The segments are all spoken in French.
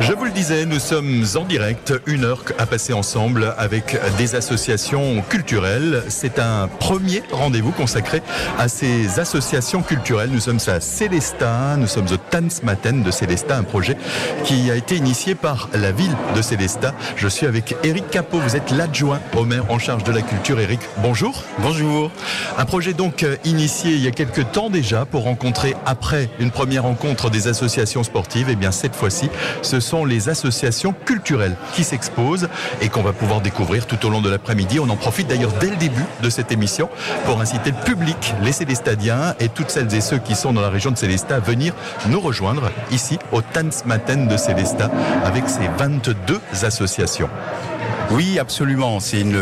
Je vous le disais, nous sommes en direct, une heure à passer ensemble avec des associations culturelles. C'est un premier rendez-vous consacré à ces associations culturelles. Nous sommes à Célestin, nous sommes au Tanzmatten de Célestin, un projet qui a été initié par la ville de Célestin. Je suis avec Eric Capot, vous êtes l'adjoint au maire en charge de la culture. Eric, bonjour. Bonjour. Un projet donc initié il y a quelques temps déjà pour rencontrer, après une première rencontre des associations sportives, et bien cette fois-ci, ce sont les associations culturelles qui s'exposent et qu'on va pouvoir découvrir tout au long de l'après-midi. On en profite d'ailleurs dès le début de cette émission pour inciter le public, les Célestadiens et toutes celles et ceux qui sont dans la région de Célestat à venir nous rejoindre ici au Tanzmatten de Célestat avec ses 22 associations. Oui, absolument. C'est une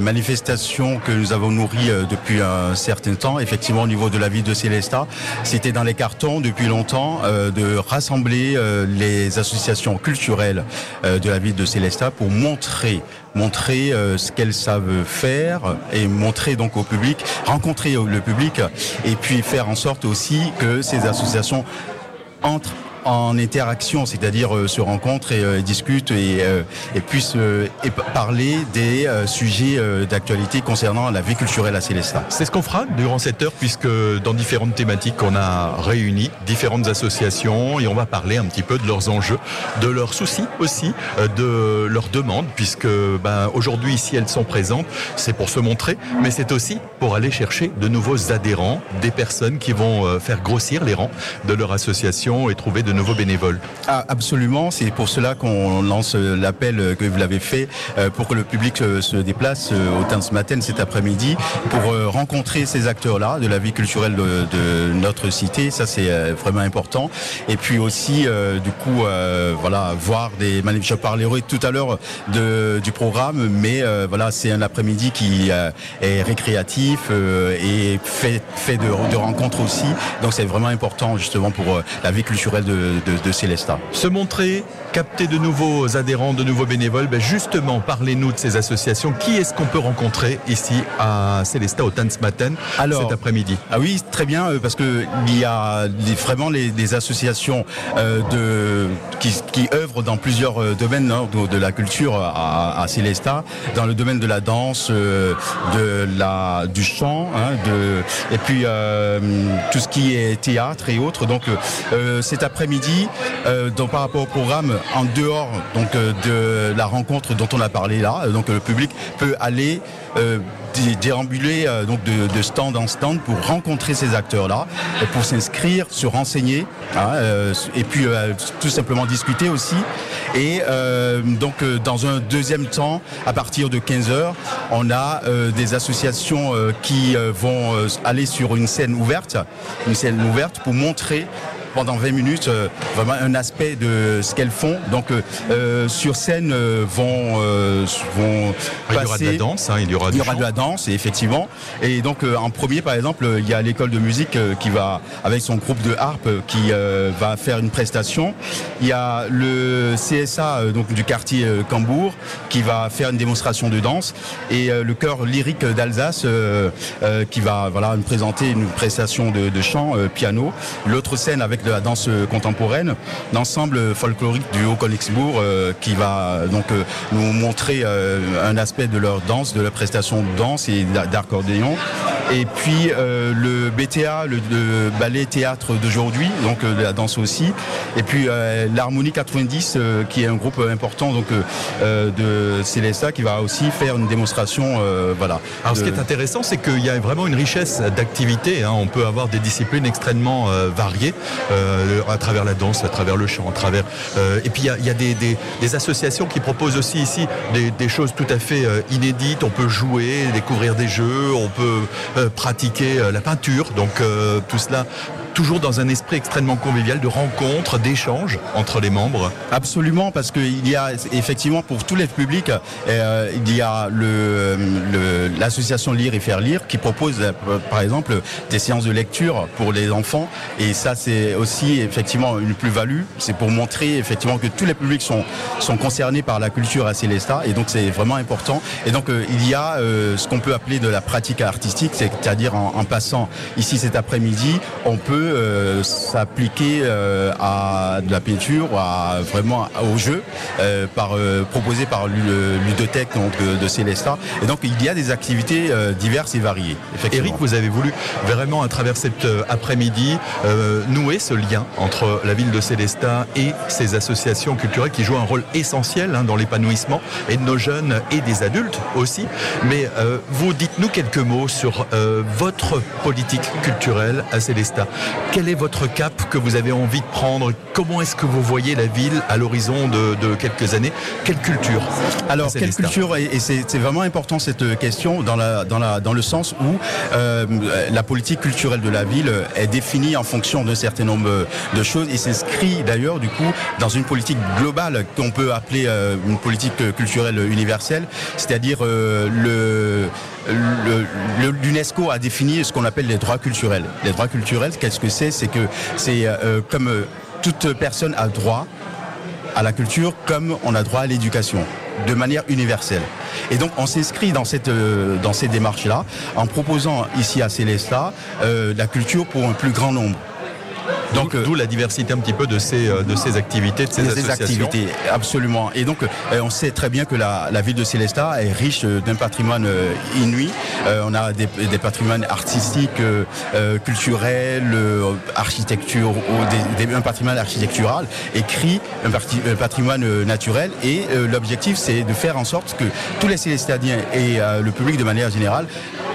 manifestation que nous avons nourrie depuis un certain temps. Effectivement, au niveau de la ville de Célestat, c'était dans les cartons depuis longtemps de rassembler les associations culturelles de la ville de Célestat pour montrer ce qu'elles savent faire et montrer donc au public, rencontrer le public et puis faire en sorte aussi que ces associations entrent en interaction, c'est-à-dire se rencontrent et discutent et puissent parler des sujets d'actualité concernant la vie culturelle à Célestat. C'est ce qu'on fera durant cette heure, puisque dans différentes thématiques, on a réuni différentes associations et on va parler un petit peu de leurs enjeux, de leurs soucis aussi, de leurs demandes, puisque aujourd'hui, si elles sont présentes, c'est pour se montrer, mais c'est aussi pour aller chercher de nouveaux adhérents, des personnes qui vont faire grossir les rangs de leur association et trouver de nouveaux bénévoles. Ah, absolument, c'est pour cela qu'on lance l'appel que vous l'avez fait pour que le public se déplace au Tanzmatten cet après-midi pour rencontrer ces acteurs-là de la vie culturelle de notre cité. Ça, c'est vraiment important. Et puis aussi, voir des manifestations. Je parlerai tout à l'heure du programme, mais c'est un après-midi qui est récréatif et fait de rencontres aussi. Donc, c'est vraiment important justement pour la vie culturelle de Célestat. Se montrer, capter de nouveaux adhérents, de nouveaux bénévoles, justement, parlez-nous de ces associations. Qui est-ce qu'on peut rencontrer ici à Célestat, au Tanzmatten, cet après-midi? Ah oui, très bien, parce que il y a vraiment les associations qui œuvrent dans plusieurs domaines de la culture à Célestat, dans le domaine de la danse, du chant, et puis tout ce qui est théâtre et autres. Donc, cet après-midi, par rapport au programme, en dehors de la rencontre dont on a parlé là, le public peut aller déambuler de stand en stand pour rencontrer ces acteurs-là, pour s'inscrire, se renseigner, et puis tout simplement discuter aussi. Et dans un deuxième temps, à partir de 15h, on a des associations qui vont aller sur une scène ouverte pour montrer pendant 20 minutes, vraiment un aspect de ce qu'elles font. Donc, sur scène, vont passer... Il y aura de la danse, il y aura de la danse, effectivement. Et donc, en premier, par exemple, il y a l'école de musique qui va, avec son groupe de harpe, qui va faire une prestation. Il y a le CSA du quartier Cambourg qui va faire une démonstration de danse. Et le chœur lyrique d'Alsace qui va présenter une prestation de chant, piano. L'autre scène avec de la danse contemporaine, l'ensemble folklorique du Haut-Königsbourg qui va nous montrer un aspect de leur danse, de leur prestation de danse et d'accordéon. Et puis le BTA, le ballet théâtre d'aujourd'hui, de la danse aussi. Et puis l'harmonie 90 qui est un groupe important de Célestat qui va aussi faire une démonstration. Alors ce qui est intéressant, c'est qu'il y a vraiment une richesse d'activités. On peut avoir des disciplines extrêmement variées. À travers la danse, à travers le chant, et puis il y a des associations qui proposent aussi ici des choses tout à fait inédites. On peut jouer, découvrir des jeux, on peut pratiquer la peinture, donc tout cela toujours dans un esprit extrêmement convivial de rencontres, d'échanges entre les membres. Absolument, parce qu'il y a effectivement pour tous les publics, il y a l'association Lire et Faire Lire qui propose par exemple des séances de lecture pour les enfants, et ça c'est aussi effectivement une plus-value, c'est pour montrer effectivement que tous les publics sont concernés par la culture à Célestat, et donc c'est vraiment important. Et donc il y a ce qu'on peut appeler de la pratique artistique, c'est-à-dire en passant ici cet après-midi, on peut s'appliquer à de la peinture, à vraiment au jeu, proposé par Ludothèque de Sélestat. Et donc il y a des activités diverses et variées. Eric, vous avez voulu vraiment à travers cet après-midi nouer ce lien entre la ville de Sélestat et ses associations culturelles qui jouent un rôle essentiel dans l'épanouissement et de nos jeunes et des adultes aussi. Mais vous dites-nous quelques mots sur votre politique culturelle à Sélestat. Quel est votre cap que vous avez envie de prendre? Comment est-ce que vous voyez la ville à l'horizon de quelques années? Quelle culture? Alors, quelle culture? Et c'est vraiment important cette question dans le sens où la politique culturelle de la ville est définie en fonction d'un certain nombre de choses et s'inscrit d'ailleurs du coup dans une politique globale qu'on peut appeler une politique culturelle universelle, c'est-à-dire l'UNESCO a défini ce qu'on appelle les droits culturels. Les droits culturels, qu'est-ce que c'est? C'est que c'est comme toute personne a droit à la culture comme on a droit à l'éducation, de manière universelle. Et donc on s'inscrit dans ces démarches-là en proposant ici à Sélestat la culture pour un plus grand nombre. Donc, d'où la diversité un petit peu de ces activités, de ces associations. Activités, absolument. Et donc, on sait très bien que la ville de Sélestat est riche d'un patrimoine inuit. On a des patrimoines artistiques, culturels, architecture, un patrimoine architectural, écrit, un patrimoine naturel. Et l'objectif, c'est de faire en sorte que tous les Sélestadiens et le public de manière générale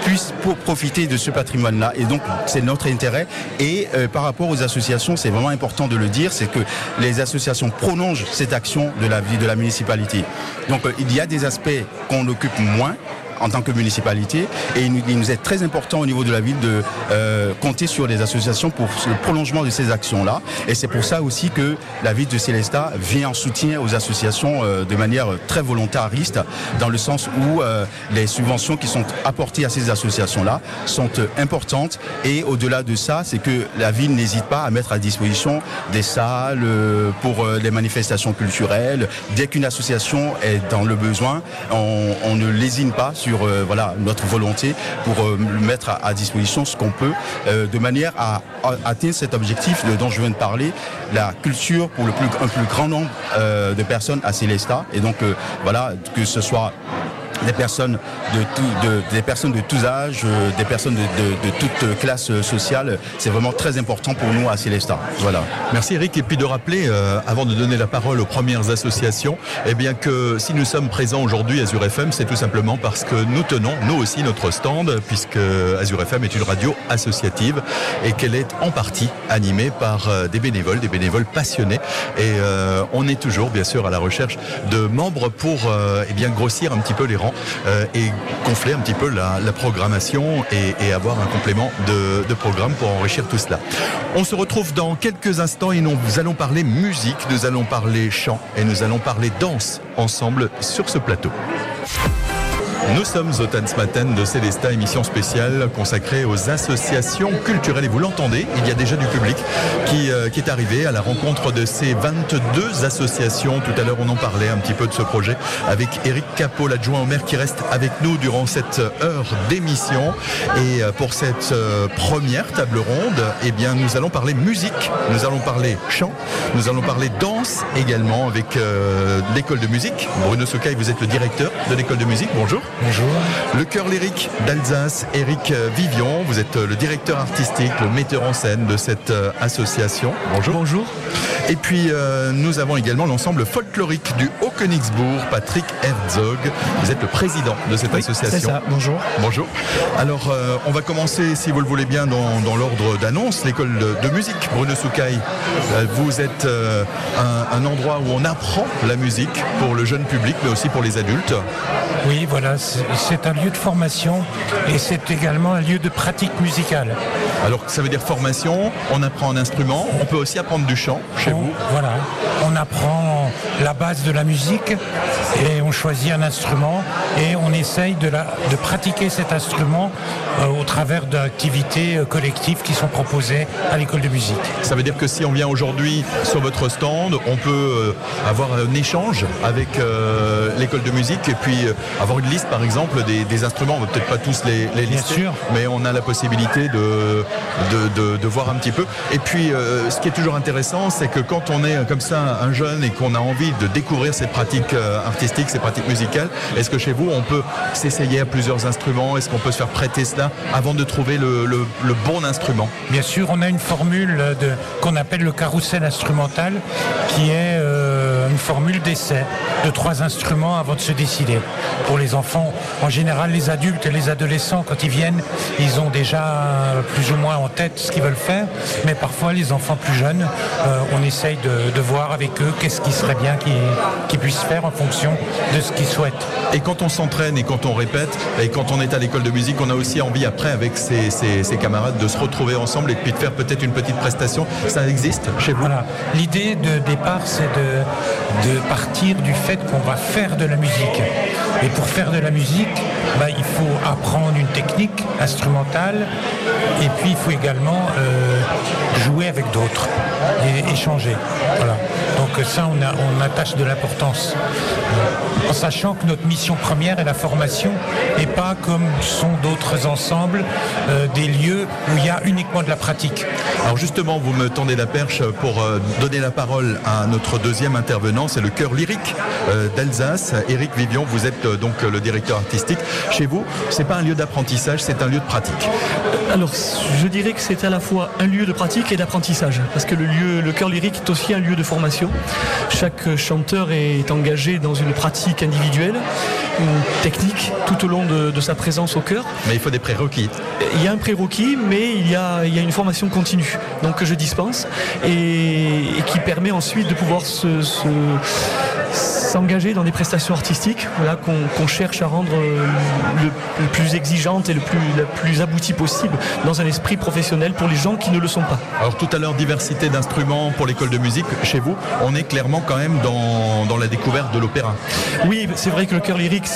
puissent profiter de ce patrimoine-là. Et donc, c'est notre intérêt. Et par rapport aux associations, c'est vraiment important de le dire, c'est que les associations prolongent cette action de la vie de la municipalité. Donc, il y a des aspects qu'on occupe moins en tant que municipalité, et il nous est très important au niveau de la ville de compter sur les associations pour le prolongement de ces actions-là. Et c'est pour ça aussi que la ville de Sélestat vient en soutien aux associations de manière très volontariste, dans le sens où les subventions qui sont apportées à ces associations-là sont importantes. Et au-delà de ça, c'est que la ville n'hésite pas à mettre à disposition des salles pour les manifestations culturelles. Dès qu'une association est dans le besoin, on ne lésine pas sur notre volonté pour mettre à disposition ce qu'on peut de manière à atteindre cet objectif dont je viens de parler, la culture pour un plus grand nombre de personnes à Sélestat. Et donc que ce soit des personnes de tous âges, des personnes de toute classe sociale, c'est vraiment très important pour nous à Sélestat. Voilà. Merci Eric. Et puis de rappeler, avant de donner la parole aux premières associations, que si nous sommes présents aujourd'hui à Azure FM, c'est tout simplement parce que nous tenons, nous aussi, notre stand, puisque Azure FM est une radio associative et qu'elle est en partie animée par des bénévoles passionnés. Et on est toujours, bien sûr, à la recherche de membres pour grossir un petit peu les rangs. Et gonfler un petit peu la programmation et avoir un complément de programme pour enrichir tout cela. On se retrouve dans quelques instants et nous allons parler musique, nous allons parler chant et nous allons parler danse ensemble sur ce plateau. Nous sommes au Tanzmatten de Sélestat, émission spéciale consacrée aux associations culturelles. Et vous l'entendez, il y a déjà du public qui est arrivé à la rencontre de ces 22 associations. Tout à l'heure, on en parlait un petit peu de ce projet avec Eric Capot, l'adjoint au maire, qui reste avec nous durant cette heure d'émission. Et pour cette première table ronde, nous allons parler musique, nous allons parler chant, nous allons parler danse également avec l'école de musique. Bruno Soucaille, vous êtes le directeur de l'école de musique. Bonjour. Bonjour. Le Chœur Lyrique d'Alsace, Eric Vivion, vous êtes le directeur artistique, le metteur en scène de cette association. Bonjour. Bonjour. Et puis nous avons également l'ensemble folklorique du Haut-Königsbourg, Patrick Herzog. Vous êtes le président de cette association. C'est ça, bonjour. Bonjour. Alors on va commencer, si vous le voulez bien, dans l'ordre d'annonce, l'école de musique. Bruno Soucaille, vous êtes un endroit où on apprend la musique pour le jeune public, mais aussi pour les adultes. Oui, voilà, c'est un lieu de formation et c'est également un lieu de pratique musicale. Alors ça veut dire formation, on apprend un instrument, on peut aussi apprendre du chant chez vous. Voilà, on apprend la base de la musique et on choisit un instrument et on essaye de pratiquer cet instrument au travers d'activités collectives qui sont proposées à l'école de musique. Ça veut dire que si on vient aujourd'hui sur votre stand, on peut avoir un échange avec l'école de musique et puis avoir une liste par exemple des instruments. On ne va peut-être pas tous les lister, mais on a la possibilité de voir un petit peu. Et puis ce qui est toujours intéressant, c'est que quand on est comme ça un jeune et qu'on a envie de découvrir ces pratiques artistiques, ces pratiques musicales, est-ce que chez vous on peut s'essayer à plusieurs instruments? Est-ce qu'on peut se faire prêter cela avant de trouver le bon instrument? Bien sûr, on a une formule qu'on appelle le carrousel instrumental, qui est une formule d'essai de 3 instruments avant de se décider. Pour les enfants, en général, les adultes et les adolescents, quand ils viennent, ils ont déjà plus ou moins en tête ce qu'ils veulent faire, mais parfois les enfants plus jeunes, on essaye de voir avec eux qu'est-ce qui serait bien qu'ils puissent faire en fonction de ce qu'ils souhaitent. Et quand on s'entraîne et quand on répète, et quand on est à l'école de musique, on a aussi envie après avec ses camarades de se retrouver ensemble et puis de faire peut-être une petite prestation. Ça existe chez vous? Voilà. L'idée de départ, c'est de partir du fait qu'on va faire de la musique. Et pour faire de la musique, il faut apprendre une technique instrumentale, et puis il faut également jouer avec d'autres et échanger. Voilà. Donc ça, on attache de l'importance. En sachant que notre mission première est la formation, et pas comme sont d'autres ensembles, des lieux où il y a uniquement de la pratique. Alors justement, vous me tendez la perche pour donner la parole à notre deuxième intervenant, c'est le Chœur Lyrique d'Alsace. Eric Vivion, vous êtes donc le directeur artistique. Chez vous, c'est pas un lieu d'apprentissage, c'est un lieu de pratique. Alors, je dirais que c'est à la fois un lieu de pratique et d'apprentissage, parce que le Chœur Lyrique est aussi un lieu de formation. Chaque chanteur est engagé dans une pratique individuelle, une technique, tout au long de sa présence au chœur. Mais il faut des prérequis. Il y a un prérequis, mais il y a une formation continue, donc que je dispense, et qui permet ensuite de pouvoir s'engager dans des prestations artistiques, voilà, qu'on cherche à rendre le plus exigeante et la plus aboutie possible dans un esprit professionnel pour les gens qui ne le sont pas. Alors tout à l'heure, diversité d'instruments pour l'école de musique. Chez vous, on est clairement quand même dans la découverte de l'opéra. Oui, c'est vrai que le Chœur Lyrique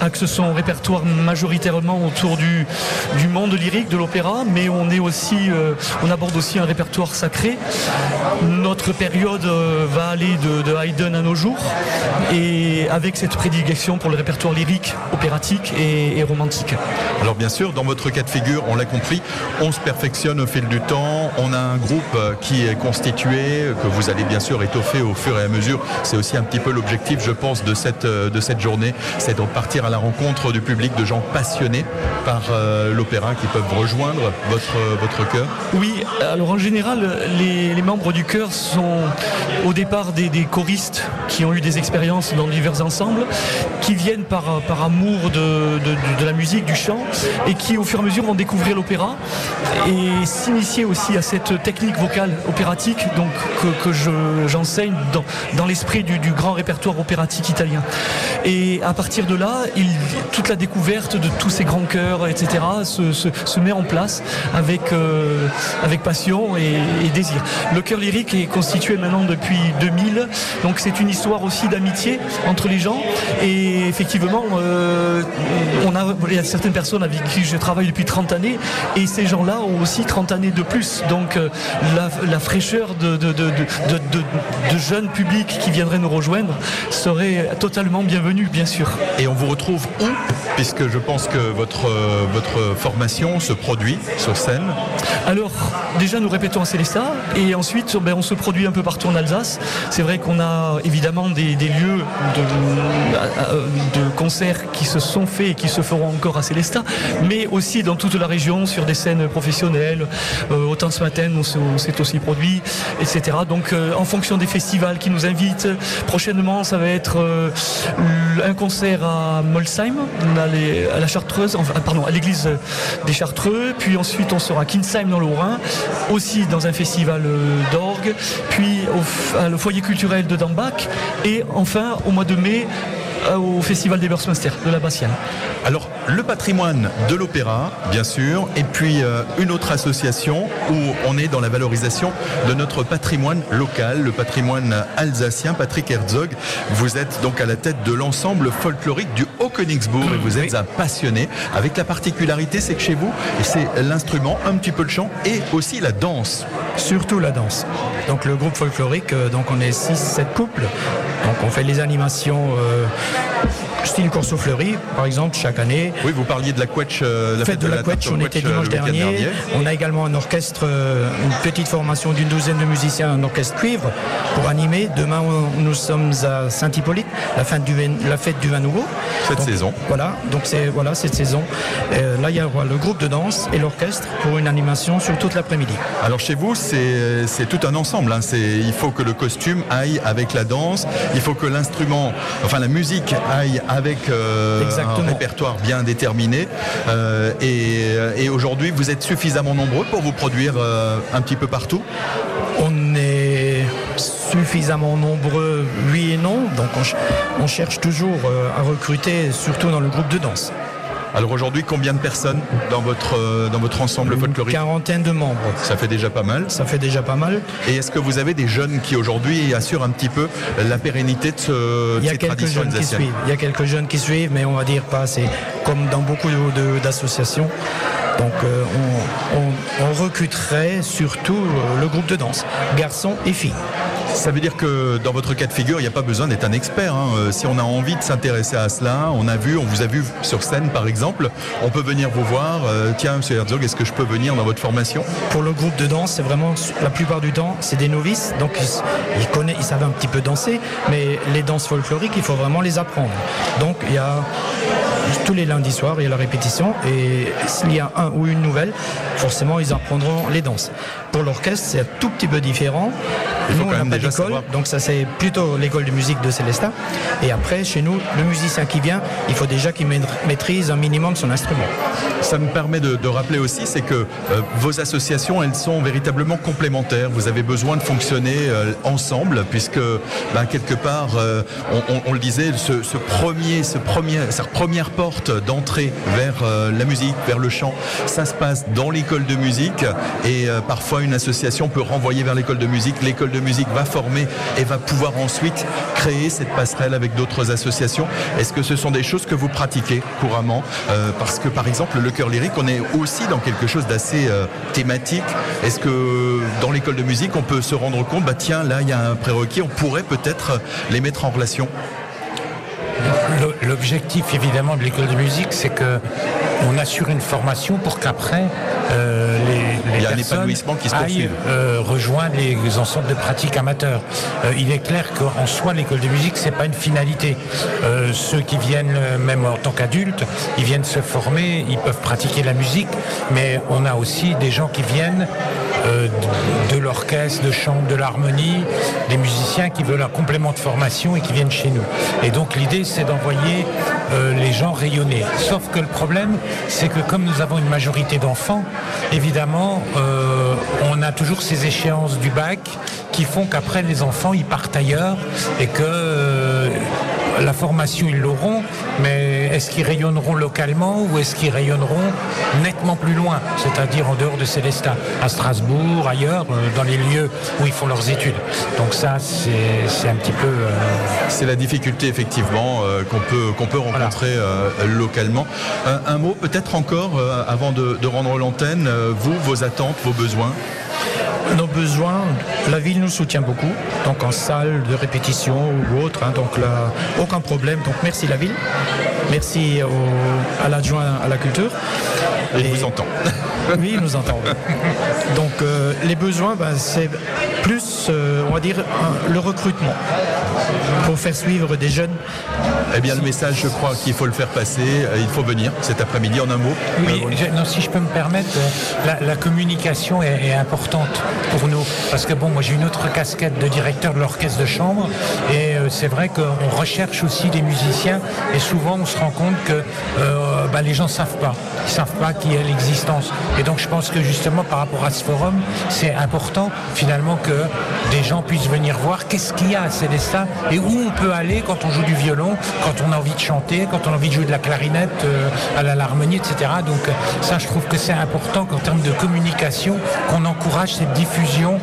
axe son répertoire majoritairement autour du monde lyrique, de l'opéra, mais on est aussi, on aborde aussi un répertoire sacré. Notre période va aller de Haydn à nos jours, et avec cette prédilection pour le répertoire lyrique, opératique et romantique. Alors bien sûr, dans votre cas de figure, on l'a compris, on se perfectionne au fil du temps, on a un groupe qui est constitué, que vous allez bien sûr étoffer au fur et à mesure. C'est aussi un petit peu l'objectif, je pense, de cette journée, c'est de partir à la rencontre du public, de gens passionnés par l'opéra qui peuvent rejoindre votre chœur. Oui, alors en général, les membres du chœur sont au départ des choristes qui ont eu des expériences dans divers ensembles, qui viennent par amour de la musique, du chant, et qui au fur et à mesure vont découvrir l'opéra et s'initier aussi à cette technique vocale opératique, donc que j'enseigne dans l'esprit du grand répertoire opératique italien. Et à partir de là, toute la découverte de tous ces grands chœurs, etc., se met en place avec passion et désir. Le Chœur Lyrique est constitué maintenant depuis 2000, donc c'est une histoire aussi d'amitié entre les gens, et effectivement il y a certaines personnes avec qui je travaille depuis 30 années, et ces gens-là ont aussi 30 années de plus, donc la fraîcheur de jeunes publics qui viendraient nous rejoindre serait totalement bienvenue, bien sûr. Et on vous retrouve où, puisque je pense que votre formation se produit sur scène? Alors déjà nous répétons à Célestat, et ensuite on se produit un peu partout en Alsace. C'est vrai qu'on a évidemment des lieux de concerts qui se sont faits et qui se feront encore à Sélestat, mais aussi dans toute la région sur des scènes professionnelles. Au Tanzmatten, on s'est aussi produit, etc. Donc en fonction des festivals qui nous invitent, prochainement ça va être un concert à Molsheim, à la Chartreuse, enfin, pardon, à l'église des Chartreux, puis ensuite on sera à Kinsheim dans le Haut-Rhin, aussi dans un festival d'orgue, puis au foyer culturel de Dambach, et enfin au mois de mai au Festival des Burstmasters de la Bastienne. Alors le patrimoine de l'opéra bien sûr, et puis une autre association où on est dans la valorisation de notre patrimoine local, le patrimoine alsacien. Patrick Herzog, vous êtes donc à la tête de l'ensemble folklorique du Haut-Königsbourg, et vous êtes un passionné, avec la particularité c'est que chez vous c'est l'instrument, un petit peu le chant et aussi la danse. Surtout la danse. Donc le groupe folklorique, donc on est 6-7 couples, donc on fait les animations style Coursault-Fleury, par exemple, chaque année. Oui, vous parliez de la Quetch. La fête de la Quetch, on était dimanche dernier. On a également un orchestre, une petite formation d'une douzaine de musiciens, un orchestre cuivre pour animer. Demain, nous sommes à Saint-Hippolyte, la fête du vin nouveau. Cette saison. Voilà, donc c'est voilà cette saison. Là, il y aura le groupe de danse et l'orchestre pour une animation sur toute l'après-midi. Alors chez vous, c'est tout un ensemble. Hein. Il faut que le costume aille avec la danse, il faut que l'instrument, enfin la musique aille avec un répertoire bien déterminé. Et aujourd'hui, vous êtes suffisamment nombreux pour vous produire un petit peu partout? On est suffisamment nombreux, oui et non. Donc on cherche toujours à recruter, surtout dans le groupe de danse. Alors aujourd'hui, combien de personnes dans votre ensemble folklorique? Une quarantaine de membres. Ça fait déjà pas mal. Ça fait déjà pas mal. Et est-ce que vous avez des jeunes qui aujourd'hui assurent un petit peu la pérennité de, ces traditions alsaciennes? Il y a quelques jeunes qui suivent, mais on va dire pas assez, comme dans beaucoup d'associations. Donc on recruterait surtout le groupe de danse, garçons et filles. Ça veut dire que dans votre cas de figure, il n'y a pas besoin d'être un expert. Hein. Si on a envie de s'intéresser à cela, on vous a vu sur scène par exemple, on peut venir vous voir. Tiens, monsieur Herzog, est-ce que je peux venir dans votre formation? Pour le groupe de danse, c'est vraiment la plupart du temps, c'est des novices. Donc ils savent un petit peu danser, mais les danses folkloriques, il faut vraiment les apprendre. Donc il y a tous les lundis soirs, il y a la répétition. Et s'il y a un ou une nouvelle, forcément, ils apprendront les danses. Pour l'orchestre, c'est un tout petit peu différent. Nous, on n'a pas d'école, donc ça c'est plutôt l'école de musique de Sélestat. Et après, chez nous, le musicien qui vient, il faut déjà qu'il maîtrise un minimum son instrument. Ça me permet de rappeler aussi, c'est que vos associations, elles sont véritablement complémentaires. Vous avez besoin de fonctionner ensemble, puisque quelque part, on le disait, cette première porte d'entrée vers la musique, vers le chant, ça se passe dans l'école de musique. Et parfois, une association peut renvoyer vers l'école de musique. L'école de musique va former et va pouvoir ensuite créer cette passerelle avec d'autres associations. Est-ce que ce sont des choses que vous pratiquez couramment? Parce que par exemple le chœur lyrique, on est aussi dans quelque chose d'assez thématique. Est-ce que dans l'école de musique on peut se rendre compte, bah tiens, là il y a un prérequis, on pourrait peut-être les mettre en relation? L'objectif évidemment de l'école de musique, c'est que on assure une formation pour qu'après les personnes aillent rejoindre les ensembles de pratiques amateurs. Il est clair qu'en soi l'école de musique c'est pas une finalité. Ceux qui viennent même en tant qu'adultes, ils viennent se former, ils peuvent pratiquer la musique, mais on a aussi des gens qui viennent de l'orchestre, de chant, de l'harmonie, des musiciens qui veulent un complément de formation et qui viennent chez nous. Et donc l'idée c'est d'envoyer les gens rayonner. Sauf que le problème c'est que comme nous avons une majorité d'enfants, évidemment on a toujours ces échéances du bac qui font qu'après les enfants ils partent ailleurs et que la formation ils l'auront, mais est-ce qu'ils rayonneront localement ou est-ce qu'ils rayonneront nettement plus loin, c'est-à-dire en dehors de Sélestat, à Strasbourg, ailleurs, dans les lieux où ils font leurs études. Donc ça, c'est un petit peu... C'est la difficulté, effectivement, qu'on peut rencontrer localement. Un mot, peut-être encore, avant de rendre l'antenne, vous, vos attentes, vos besoins? Nos besoins, la ville nous soutient beaucoup, donc en salle de répétition ou autre, hein, donc là, aucun problème. Donc merci la ville, merci à l'adjoint à la culture. Il vous entend. Oui, il nous entend. Donc les besoins, c'est plus, on va dire, le recrutement. Pour faire suivre des jeunes. Eh bien, le message, je crois qu'il faut le faire passer. Il faut venir cet après-midi, en un mot. Oui, si je peux me permettre, la communication est importante pour nous. Parce que, bon, moi, j'ai une autre casquette de directeur de l'orchestre de chambre. Et c'est vrai qu'on recherche aussi des musiciens. Et souvent, on se rend compte que les gens ne savent pas. Ils ne savent pas qui est l'existence. Et donc, je pense que, justement, par rapport à ce forum, c'est important, finalement, que des gens puissent venir voir qu'est-ce qu'il y a à Sélestat. Et où on peut aller quand on joue du violon, quand on a envie de chanter, quand on a envie de jouer de la clarinette, à l'harmonie, etc. Donc ça, je trouve que c'est important qu'en termes de communication, qu'on encourage cette diffusion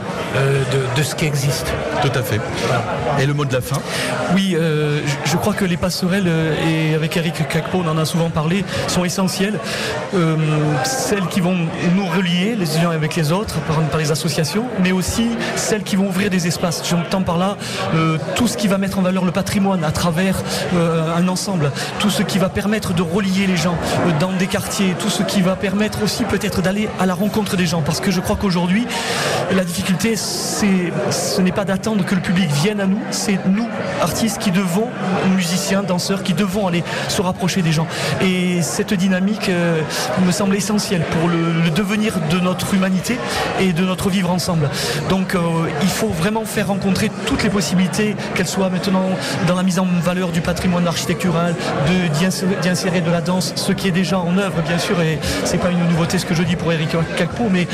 de ce qui existe. Tout à fait. Voilà. Et le mot de la fin? Oui, je crois que les passerelles, et avec Eric Capot, on en a souvent parlé, sont essentielles. celles qui vont nous relier les uns avec les autres par les associations, mais aussi celles qui vont ouvrir des espaces. J'entends par là tout ce qui va mettre en valeur le patrimoine à travers un ensemble, tout ce qui va permettre de relier les gens dans des quartiers, tout ce qui va permettre aussi peut-être d'aller à la rencontre des gens, parce que je crois qu'aujourd'hui la difficulté ce n'est pas d'attendre que le public vienne à nous, c'est nous artistes qui devons, musiciens, danseurs, qui devons aller se rapprocher des gens. Et cette dynamique me semble essentielle pour le devenir de notre humanité et de notre vivre ensemble. Donc il faut vraiment faire rencontrer toutes les possibilités, qu'elles soient maintenant dans la mise en valeur du patrimoine architectural, d'y insérer de la danse, ce qui est déjà en œuvre bien sûr, et c'est pas une nouveauté ce que je dis pour Eric Capot, mais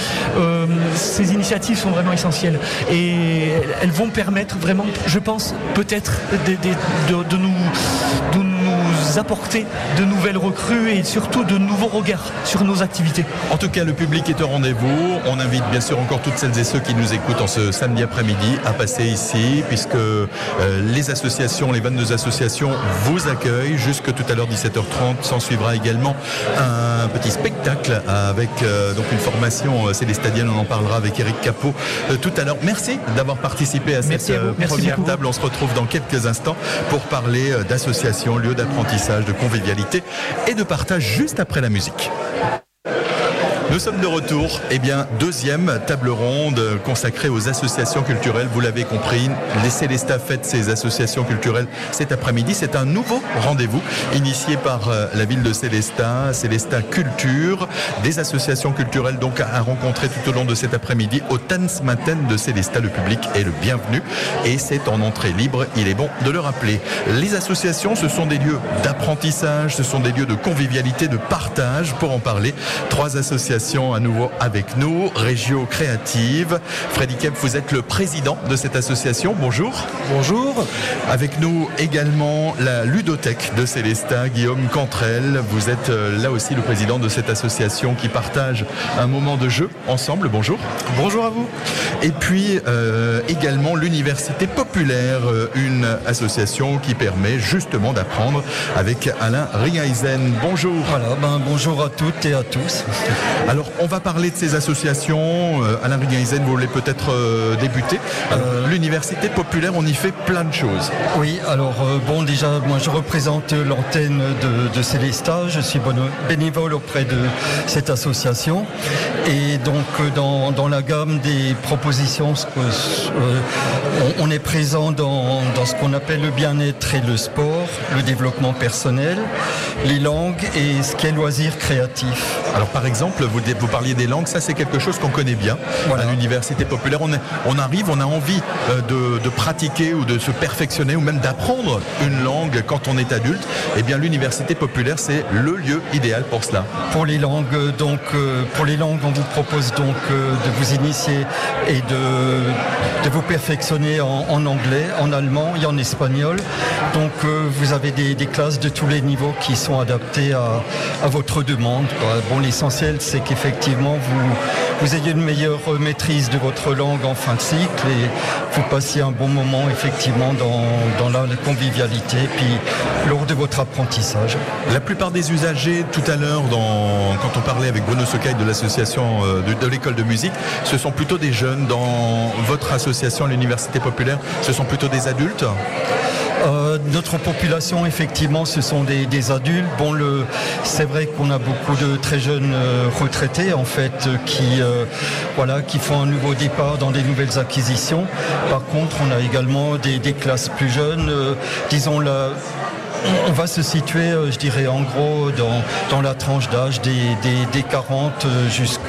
ces initiatives sont vraiment essentielles et elles vont permettre vraiment, je pense, peut-être de nous apporter de nouvelles recrues et surtout de nouveaux regards sur nos activités. En tout cas, le public est au rendez-vous. On invite bien sûr encore toutes celles et ceux qui nous écoutent en ce samedi après-midi à passer ici, puisque les associations, les 22 associations vous accueillent jusque tout à l'heure 17h30. S'en suivra également un petit spectacle avec donc une formation célestadienne. On en parlera avec Eric Capot tout à l'heure. Merci d'avoir participé à cette première table. On se retrouve dans quelques instants pour parler d'associations, lieux d'apprentissage, de convivialité et de partage juste après la musique. Nous sommes de retour. Eh bien, deuxième table ronde consacrée aux associations culturelles. Vous l'avez compris, les Sélestat fêtent ces associations culturelles cet après-midi. C'est un nouveau rendez-vous initié par la ville de Sélestat, Sélestat Culture, des associations culturelles donc à rencontrer tout au long de cet après-midi au Tanzmatten de Sélestat. Le public est le bienvenu et c'est en entrée libre. Il est bon de le rappeler. Les associations, ce sont des lieux d'apprentissage, ce sont des lieux de convivialité, de partage. Pour en parler, trois associations à nouveau avec nous, Régio Créative. Freddy Kemp, vous êtes le président de cette association. Bonjour. Bonjour. Avec nous également la Ludothèque de Célestin, Guillaume Cantrel. Vous êtes là aussi le président de cette association qui partage un moment de jeu ensemble. Bonjour. Bonjour à vous. Et puis également l'Université Populaire, une association qui permet justement d'apprendre avec Alain Ringeissen. Bonjour. Voilà, bonjour à toutes et à tous. Alors, on va parler de ces associations. Alain Ringeissen, vous voulez peut-être débuter. L'Université Populaire, on y fait plein de choses. Oui, alors, bon, déjà, moi, je représente l'antenne de Sélestat. Je suis bénévole auprès de cette association. Et donc, dans la gamme des propositions, on est présent dans ce qu'on appelle le bien-être et le sport, le développement personnel, les langues et ce qui est loisirs créatifs. Alors, par exemple, vous parliez des langues, ça c'est quelque chose qu'on connaît bien. Voilà. À l'Université Populaire, on a envie de pratiquer ou de se perfectionner ou même d'apprendre une langue quand on est adulte. Eh bien, l'Université Populaire, c'est le lieu idéal pour cela. Pour les langues, donc, on vous propose donc de vous initier et de vous perfectionner en anglais, en allemand et en espagnol. Donc, vous avez des classes de tous les niveaux qui sont adaptées à votre demande. Bon, l'essentiel, c'est qu'effectivement vous ayez une meilleure maîtrise de votre langue en fin de cycle et vous passiez un bon moment effectivement dans la convivialité puis lors de votre apprentissage. La plupart des usagers, tout à l'heure quand on parlait avec Bruno Soucaille de l'association de l'école de musique, ce sont plutôt des jeunes. Dans votre association, l'Université Populaire, ce sont plutôt des adultes? Notre population, effectivement, ce sont des adultes. Bon, c'est vrai qu'on a beaucoup de très jeunes retraités, en fait, qui font un nouveau départ dans des nouvelles acquisitions. Par contre, on a également des classes plus jeunes, disons on va se situer, je dirais, en gros, dans la tranche d'âge des 40 jusque...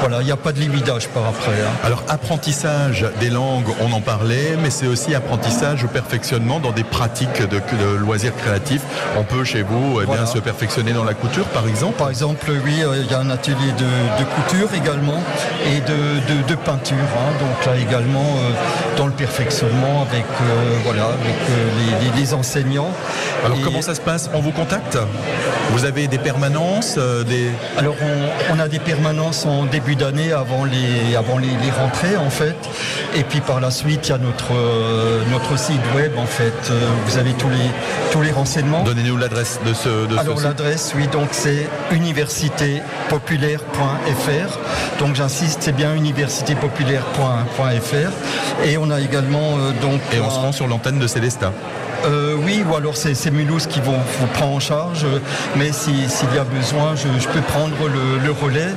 Voilà, il n'y a pas de limite d'âge par après. Hein. Alors, apprentissage des langues, on en parlait, mais c'est aussi apprentissage ou perfectionnement dans des pratiques de loisirs créatifs. On peut, chez vous, bien, se perfectionner dans la couture, par exemple. Par exemple, oui, il y a un atelier de couture également et de peinture. Hein. Donc là, également, dans le perfectionnement avec les enseignants. Alors comment ça se passe? On vous contacte? Vous avez des permanences des... Alors on a des permanences en début d'année avant les rentrées en fait. Et puis par la suite il y a notre site web en fait. Vous avez tous les renseignements. Donnez-nous l'adresse de ce Alors l'adresse oui donc c'est universitépopulaire.fr. Donc j'insiste c'est bien universitépopulaire.fr. Et on a également donc... Et on se rend sur l'antenne de Sélestat. Oui, ou alors c'est Mulhouse qui vous prend en charge, mais s'il y a besoin, je peux prendre le relais.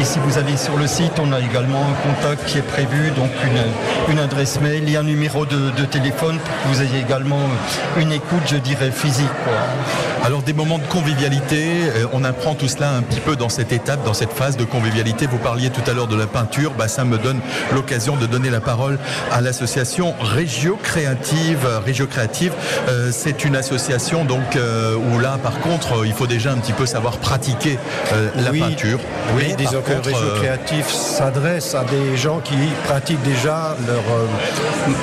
Et si vous allez sur le site, on a également un contact qui est prévu, donc une adresse mail et un numéro de téléphone pour que vous ayez également une écoute, je dirais, physique. Quoi. Alors des moments de convivialité, on apprend tout cela un petit peu dans cette étape, dans cette phase de convivialité. Vous parliez tout à l'heure de la peinture, bah, ça me donne l'occasion de donner la parole à l'association Régio Créative. Régio Créative, c'est une association donc où là par contre il faut déjà un petit peu savoir pratiquer la peinture. Oui, mais disons que Régio Créatif s'adresse à des gens qui pratiquent déjà leur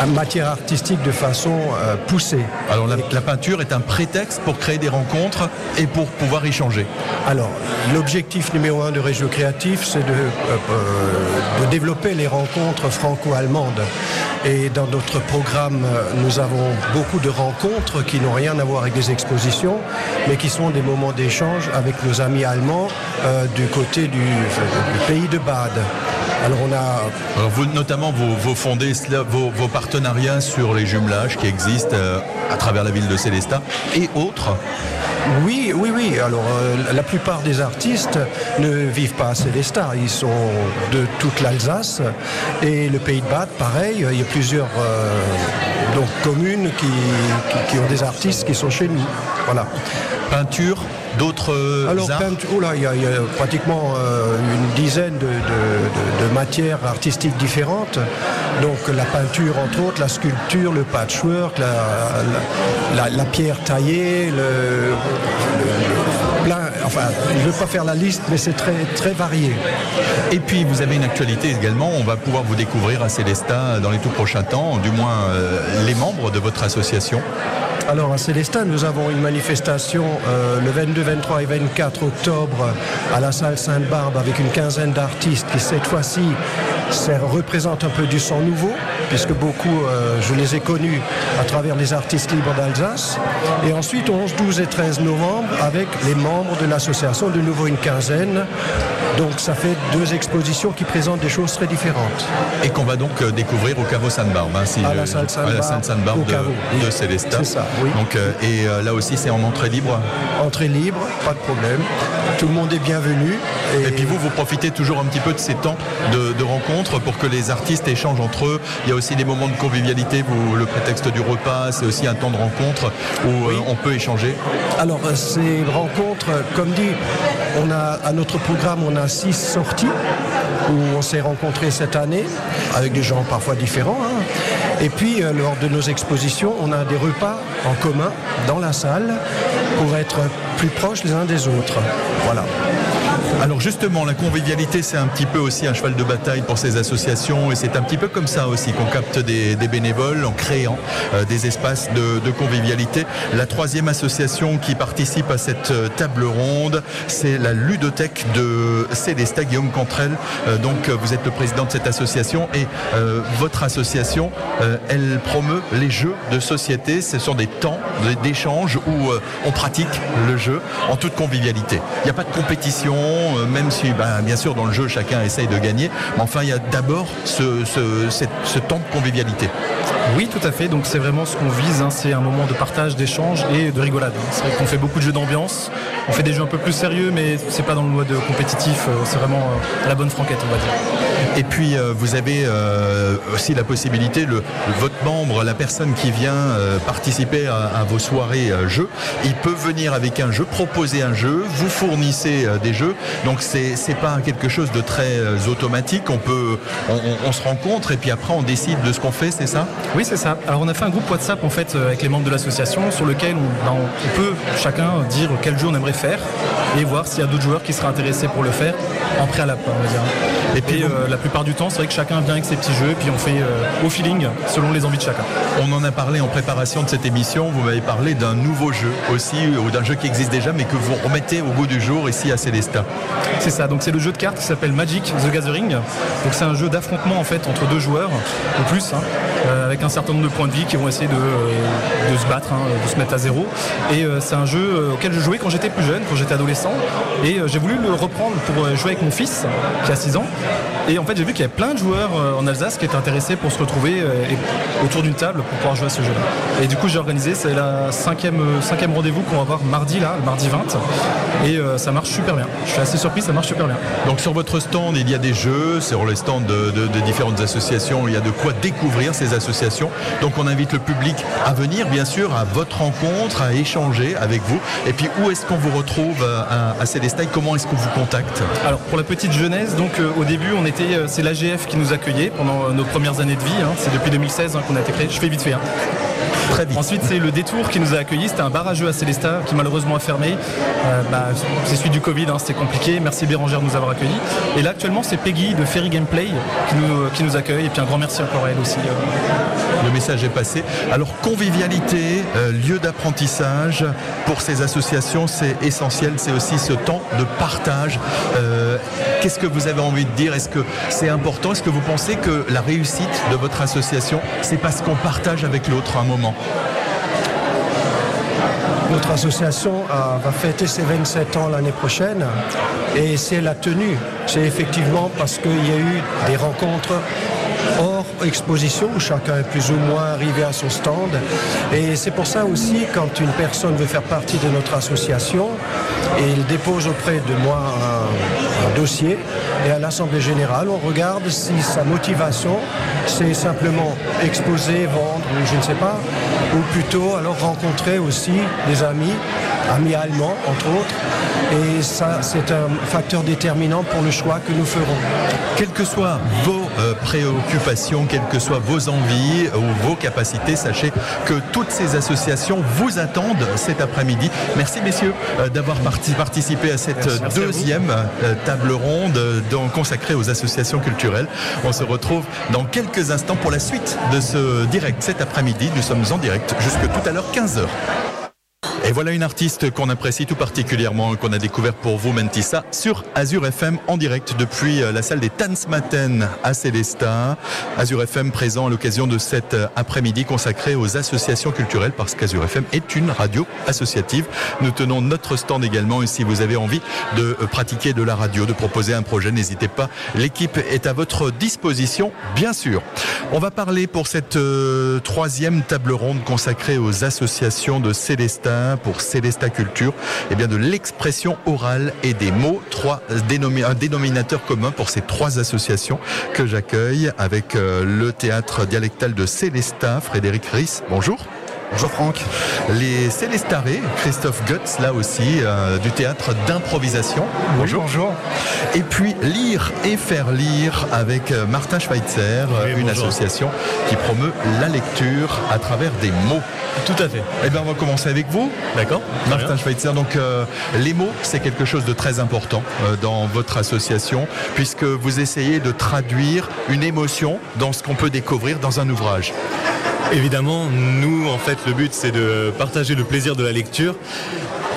matière artistique de façon poussée. Alors la peinture est un prétexte pour créer des rencontres et pour pouvoir échanger. Alors l'objectif numéro un de Régio Créatif c'est de développer les rencontres franco-allemandes. Et dans notre programme, nous avons beaucoup de rencontres qui n'ont rien à voir avec des expositions, mais qui sont des moments d'échange avec nos amis allemands du côté du pays de Bade. Alors on a... Alors vous, notamment, vous fondez vos partenariats sur les jumelages qui existent à travers la ville de Sélestat et autres. Oui. Alors la plupart des artistes ne vivent pas à Sélestat. Ils sont de toute l'Alsace et le Pays de Bade, pareil. Il y a plusieurs communes qui ont des artistes qui sont chez nous. Voilà. Peinture. D'autres arts. Il y a pratiquement une dizaine de matières artistiques différentes. Donc la peinture entre autres, la sculpture, le patchwork, la pierre taillée, je ne veux pas faire la liste, mais c'est très, très varié. Et puis vous avez une actualité également, on va pouvoir vous découvrir à Sélestat dans les tout prochains temps, du moins les membres de votre association. Alors à Sélestat, nous avons une manifestation le 22, 23 et 24 octobre à la salle Sainte-Barbe avec une quinzaine d'artistes qui cette fois-ci représentent un peu du sang nouveau puisque beaucoup, je les ai connus à travers les Artistes Libres d'Alsace. Et ensuite 11, 12 et 13 novembre avec les membres de l'association, de nouveau une quinzaine. Donc ça fait deux expositions qui présentent des choses très différentes. Et qu'on va donc découvrir au caveau Sainte-Barbe. Hein, à la salle Sainte-Barbe de Sélestat. C'est ça. Oui. Donc, là aussi c'est en entrée libre. Entrée libre, pas de problème. Tout le monde est bienvenu. Et puis vous profitez toujours un petit peu de ces temps de rencontres pour que les artistes échangent entre eux. Il y a aussi des moments de convivialité, le prétexte du repas, c'est aussi un temps de rencontre où on peut échanger. Alors ces rencontres, comme dit, à notre programme on a 6 sorties où on s'est rencontrés cette année avec des gens parfois différents. Hein. Et puis lors de nos expositions, on a des repas en commun dans la salle pour être plus proches les uns des autres. Voilà. Alors justement, la convivialité, c'est un petit peu aussi un cheval de bataille pour ces associations et c'est un petit peu comme ça aussi qu'on capte des bénévoles en créant des espaces de convivialité. La troisième association qui participe à cette table ronde, c'est la Ludothèque de Célestin, Guillaume Cantrel. Donc vous êtes le président de cette association et votre association, elle promeut les jeux de société. Ce sont des temps d'échange où on pratique le jeu en toute convivialité. Il n'y a pas de compétition. Même si bien sûr dans le jeu chacun essaye de gagner, mais enfin il y a d'abord ce temps de convivialité. Oui, tout à fait, donc c'est vraiment ce qu'on vise, hein. C'est un moment de partage, d'échange et de rigolade. C'est vrai qu'on fait beaucoup de jeux d'ambiance, on fait des jeux un peu plus sérieux, mais c'est pas dans le mode compétitif, c'est vraiment la bonne franquette on va dire. Et puis vous avez aussi la possibilité, votre membre, la personne qui vient participer à vos soirées jeux, il peut venir avec un jeu, proposer un jeu, vous fournissez des jeux. Donc c'est pas quelque chose de très automatique, on se rencontre et puis après on décide de ce qu'on fait, c'est ça? Oui c'est ça, alors on a fait un groupe WhatsApp en fait avec les membres de l'association sur lequel on peut chacun dire quel jeu on aimerait faire et voir s'il y a d'autres joueurs qui seraient intéressés pour le faire en préalable. On va dire. Et puis la plupart plupart du temps, c'est vrai que chacun vient avec ses petits jeux, puis on fait au feeling, selon les envies de chacun. On en a parlé en préparation de cette émission, vous m'avez parlé d'un nouveau jeu aussi, ou d'un jeu qui existe déjà, mais que vous remettez au goût du jour ici à Sélestat. C'est ça, donc c'est le jeu de cartes qui s'appelle Magic the Gathering. Donc c'est un jeu d'affrontement en fait entre deux joueurs, ou plus, hein, avec un certain nombre de points de vie qui vont essayer de se battre, hein, de se mettre à zéro. Et c'est un jeu auquel je jouais quand j'étais plus jeune, quand j'étais adolescent, et j'ai voulu le reprendre pour jouer avec mon fils, qui a 6 ans. Et en fait, j'ai vu qu'il y avait plein de joueurs en Alsace qui étaient intéressés pour se retrouver autour d'une table pour pouvoir jouer à ce jeu-là. Et du coup, j'ai organisé, c'est la cinquième rendez-vous qu'on va avoir mardi, là, le mardi 20. Et ça marche super bien. Je suis assez surpris, ça marche super bien. Donc sur votre stand, il y a des jeux, sur les stands de différentes associations, il y a de quoi découvrir ces associations. Donc on invite le public à venir, bien sûr, à votre rencontre, à échanger avec vous. Et puis, où est-ce qu'on vous retrouve à Célestin? Comment est-ce qu'on vous contacte? Alors, pour la petite jeunesse, donc au début, on était, c'est l'AGF qui nous accueillait pendant nos premières années de vie. Hein. C'est depuis 2016 hein, qu'on a été créé. Je fais vite fait. Hein. Très vite. Ensuite, c'est le Détour qui nous a accueillis. C'était un bar à jeux à Sélestat qui malheureusement a fermé. C'est suite du Covid, hein, c'était compliqué. Merci Bérangère de nous avoir accueillis. Et là, actuellement, c'est Peggy de Ferry Gameplay qui nous accueille. Et puis un grand merci encore à elle aussi. Le message est passé. Alors, convivialité, lieu d'apprentissage, pour ces associations, c'est essentiel. C'est aussi ce temps de partage. Qu'est-ce que vous avez envie de dire? Est-ce que c'est important? Est-ce que vous pensez que la réussite de votre association, c'est parce qu'on partage avec l'autre un moment? Notre association va fêter ses 27 ans l'année prochaine et c'est la tenue. C'est effectivement parce qu'il y a eu des rencontres hors exposition où chacun est plus ou moins arrivé à son stand. Et c'est pour ça aussi, quand une personne veut faire partie de notre association, il dépose auprès de moi un dossier et à l'Assemblée Générale, on regarde si sa motivation, c'est simplement exposer, vendre ou je ne sais pas, ou plutôt alors rencontrer aussi des amis allemands entre autres. Et ça, c'est un facteur déterminant pour le choix que nous ferons. Quelles que soient vos préoccupations, quelles que soient vos envies ou vos capacités, sachez que toutes ces associations vous attendent cet après-midi. Merci messieurs d'avoir participé à cette deuxième table ronde consacrée aux associations culturelles. On se retrouve dans quelques instants pour la suite de ce direct cet après-midi. Nous sommes en direct jusque tout à l'heure 15h. Et voilà une artiste qu'on apprécie tout particulièrement, qu'on a découvert pour vous, Mentissa, sur Azure FM en direct depuis la salle des Tanzmatten à Sélestat. Azure FM présent à l'occasion de cet après-midi consacré aux associations culturelles parce qu'Azure FM est une radio associative. Nous tenons notre stand également et si vous avez envie de pratiquer de la radio, de proposer un projet, n'hésitez pas. L'équipe est à votre disposition, bien sûr. On va parler pour cette troisième table ronde consacrée aux associations de Sélestat pour Sélestat Culture, et bien de l'expression orale et des mots, un dénominateur commun pour ces trois associations que j'accueille avec le théâtre dialectal de Sélestat, Frédéric Riss. Bonjour. Bonjour Franck. Les Célestarés, Christophe Gutz, là aussi, du théâtre d'improvisation. Bonjour. Oui, bonjour. Et puis Lire et Faire Lire avec Martin Schweitzer, oui, une bonjour. Association qui promeut la lecture à travers des mots. Tout à fait. Eh bien, on va commencer avec vous. D'accord. Martin Schweitzer, donc les mots, c'est quelque chose de très important dans votre association, puisque vous essayez de traduire une émotion dans ce qu'on peut découvrir dans un ouvrage. Évidemment, nous, en fait, le but, c'est de partager le plaisir de la lecture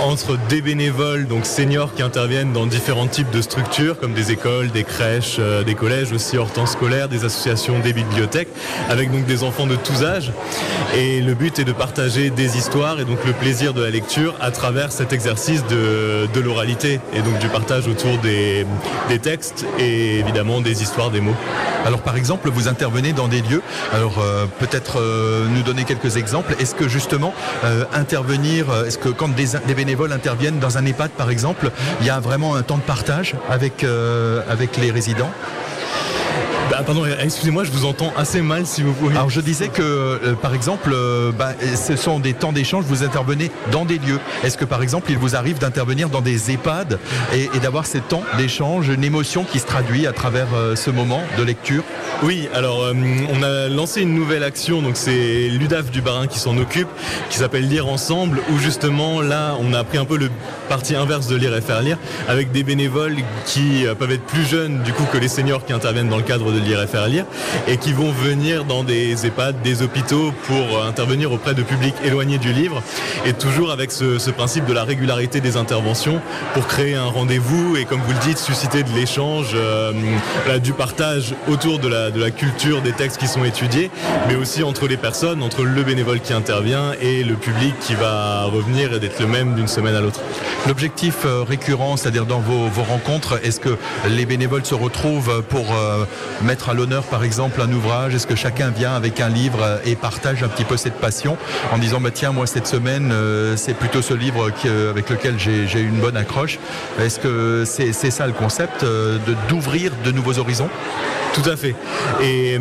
entre des bénévoles, donc seniors, qui interviennent dans différents types de structures, comme des écoles, des crèches, des collèges aussi hors temps scolaire, des associations, des bibliothèques, avec donc des enfants de tous âges. Et le but est de partager des histoires et donc le plaisir de la lecture à travers cet exercice de l'oralité et donc du partage autour des textes et évidemment des histoires, des mots. Alors par exemple, vous intervenez dans des lieux, alors peut-être nous donner quelques exemples. Est-ce que justement intervenir, est-ce que quand des bénévoles interviennent dans un EHPAD par exemple, il y a vraiment un temps de partage avec les résidents? Ah pardon, excusez-moi, je vous entends assez mal si vous pouvez. Alors je disais que, par exemple, ce sont des temps d'échange, vous intervenez dans des lieux. Est-ce que, par exemple, il vous arrive d'intervenir dans des EHPAD et d'avoir ces temps d'échange, une émotion qui se traduit à travers ce moment de lecture? Oui, alors on a lancé une nouvelle action, donc c'est l'UDAF du Bas-Rhin qui s'en occupe, qui s'appelle Lire Ensemble, où justement, là, on a pris un peu le parti inverse de Lire et Faire Lire, avec des bénévoles qui peuvent être plus jeunes, du coup, que les seniors qui interviennent dans le cadre de Lire et Faire Lire, et qui vont venir dans des EHPAD, des hôpitaux pour intervenir auprès de publics éloignés du livre, et toujours avec ce principe de la régularité des interventions pour créer un rendez-vous et, comme vous le dites, susciter de l'échange, du partage autour de la culture des textes qui sont étudiés, mais aussi entre les personnes, entre le bénévole qui intervient et le public qui va revenir et d'être le même d'une semaine à l'autre. L'objectif récurrent, c'est-à-dire dans vos rencontres, est-ce que les bénévoles se retrouvent pour mettre à l'honneur par exemple un ouvrage? Est-ce que chacun vient avec un livre et partage un petit peu cette passion en disant bah, tiens, moi cette semaine c'est plutôt ce livre avec lequel j'ai une bonne accroche? Est-ce que c'est ça le concept, d'ouvrir de nouveaux horizons? Tout à fait. Et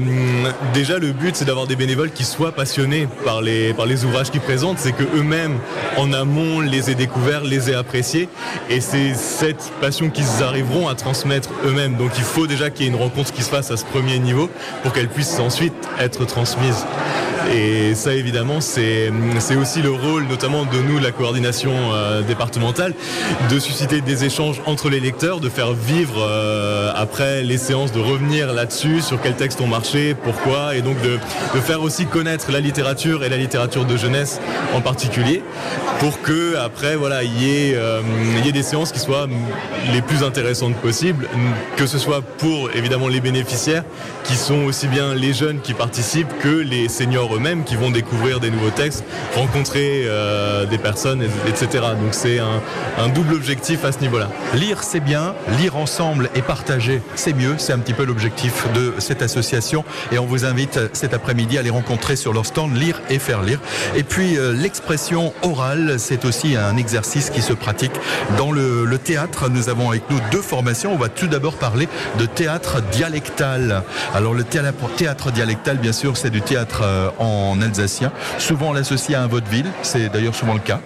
déjà le but c'est d'avoir des bénévoles qui soient passionnés par les ouvrages qu'ils présentent, c'est que eux-mêmes en amont les aient découverts, les aient appréciés, et c'est cette passion qu'ils arriveront à transmettre eux-mêmes. Donc il faut déjà qu'il y ait une rencontre qui se fasse à ce premier niveau pour qu'elle puisse ensuite être transmise. Et ça évidemment c'est aussi le rôle notamment de nous, la coordination départementale, de susciter des échanges entre les lecteurs, de faire vivre après les séances, de revenir là-dessus, sur quels textes ont marché, pourquoi, et donc de faire aussi connaître la littérature et la littérature de jeunesse en particulier, pour que après voilà, il y ait des séances qui soient les plus intéressantes possibles, que ce soit pour évidemment les bénéficiaires qui sont aussi bien les jeunes qui participent que les seniors eux-mêmes qui vont découvrir des nouveaux textes, rencontrer des personnes, etc. Donc c'est un double objectif à ce niveau-là. Lire c'est bien, lire ensemble et partager c'est mieux, c'est un petit peu l'objectif de cette association, et on vous invite cet après-midi à les rencontrer sur leur stand Lire et Faire Lire. Et puis l'expression orale, c'est aussi un exercice qui se pratique dans le théâtre. Nous avons avec nous deux formations. On va tout d'abord parler de théâtre dialectal. Alors le théâtre dialectal, bien sûr, c'est du théâtre en alsacien. Souvent on l'associe à un vaudeville, c'est d'ailleurs souvent le cas.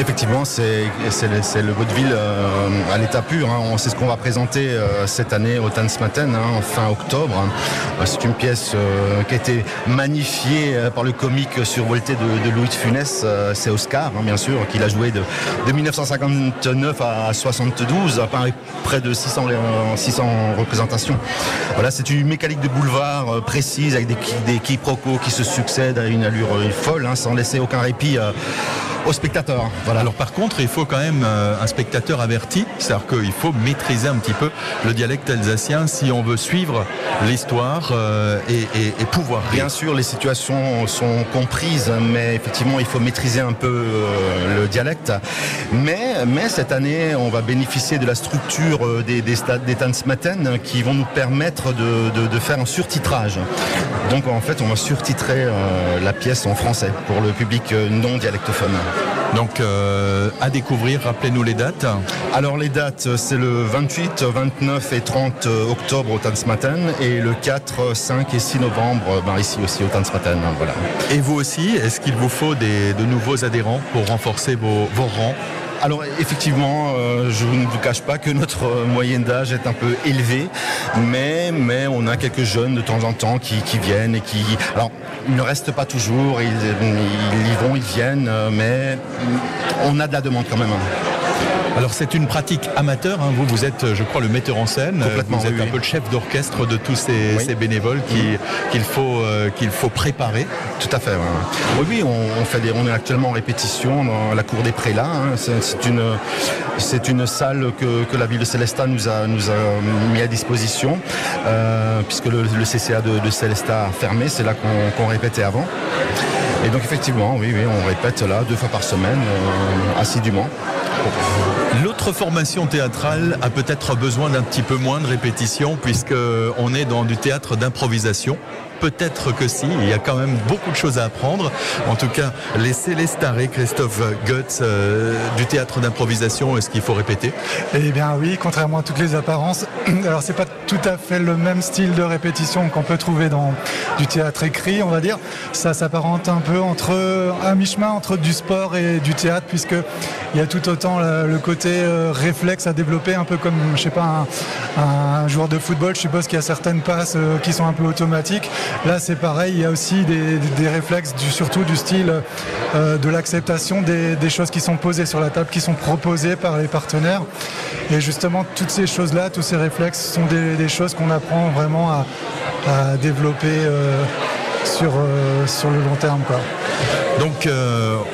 Effectivement, c'est le vaudeville à l'état pur. Hein. C'est ce qu'on va présenter cette année au Tanzmatten, fin octobre. C'est une pièce qui a été magnifiée par le comique survolté de Louis de Funès. C'est Oscar, bien sûr, qui l'a joué de 1959 à 72, avec près de 600 représentations. Voilà, c'est une mécanique de boulevard précise, avec des quiproquos qui se succèdent à une allure folle, sans laisser aucun répit aux spectateurs. Voilà. Alors par contre, il faut quand même un spectateur averti, c'est-à-dire qu'il faut maîtriser un petit peu le dialecte alsacien si on veut suivre l'histoire et pouvoir rire. Bien sûr, les situations sont comprises, mais effectivement, il faut maîtriser un peu le dialecte. Mais cette année, on va bénéficier de la structure des stades des Tanzmatten qui vont nous permettre de faire un surtitrage. Donc en fait, on va surtitrer la pièce en français pour le public non dialectophone. Donc à découvrir, rappelez-nous les dates. Alors les dates, c'est le 28, 29 et 30 octobre au Tanzmatten, et le 4, 5 et 6 novembre ici aussi au Tanzmatten. Voilà. Et vous aussi, est-ce qu'il vous faut de nouveaux adhérents pour renforcer vos rangs? Alors effectivement, je ne vous cache pas que notre moyenne d'âge est un peu élevée, mais on a quelques jeunes de temps en temps qui viennent et qui... Alors, ils ne restent pas toujours, ils y vont, ils viennent, mais on a de la demande quand même. Alors c'est une pratique amateur, vous êtes, je crois, le metteur en scène, vous êtes un peu le chef d'orchestre de tous ces bénévoles qu'il faut préparer. Tout à fait, oui, on est actuellement en répétition dans la cour des Prélats, c'est une salle que la ville de Sélestat nous a mis à disposition, puisque le CCA de Sélestat a fermé, c'est là qu'on répétait avant. Et donc effectivement, oui, on répète là 2 fois par semaine, assidûment. L'autre formation théâtrale a peut-être besoin d'un petit peu moins de répétition puisqu'on est dans du théâtre d'improvisation. peut-être que si, il y a quand même beaucoup de choses à apprendre. En tout cas, les Célestins, Christophe Gutz, du théâtre d'improvisation, est-ce qu'il faut répéter? Eh bien oui, contrairement à toutes les apparences. Alors c'est pas tout à fait le même style de répétition qu'on peut trouver dans du théâtre écrit, on va dire. Ça s'apparente un peu à mi-chemin entre du sport et du théâtre, puisque il y a tout autant le côté réflexe à développer, un peu comme, je sais pas, un joueur de football. Je suppose qu'il y a certaines passes qui sont un peu automatiques. Là, c'est pareil, il y a aussi des réflexes, surtout du style de l'acceptation des choses qui sont posées sur la table, qui sont proposées par les partenaires. Et justement, toutes ces choses-là, tous ces réflexes sont des choses qu'on apprend vraiment à développer sur le long terme, quoi. Donc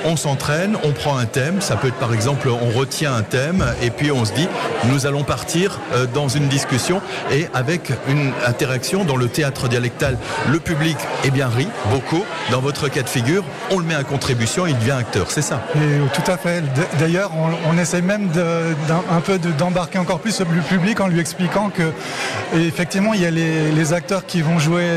on s'entraîne, on prend un thème, ça peut être par exemple on retient un thème et puis on se dit nous allons partir dans une discussion et avec une interaction dans le théâtre dialectal. Le public eh bien rit beaucoup, dans votre cas de figure on le met à contribution et il devient acteur, c'est ça? Et, tout à fait, d'ailleurs on essaye même d'embarquer encore plus le public en lui expliquant que effectivement il y a les acteurs qui vont jouer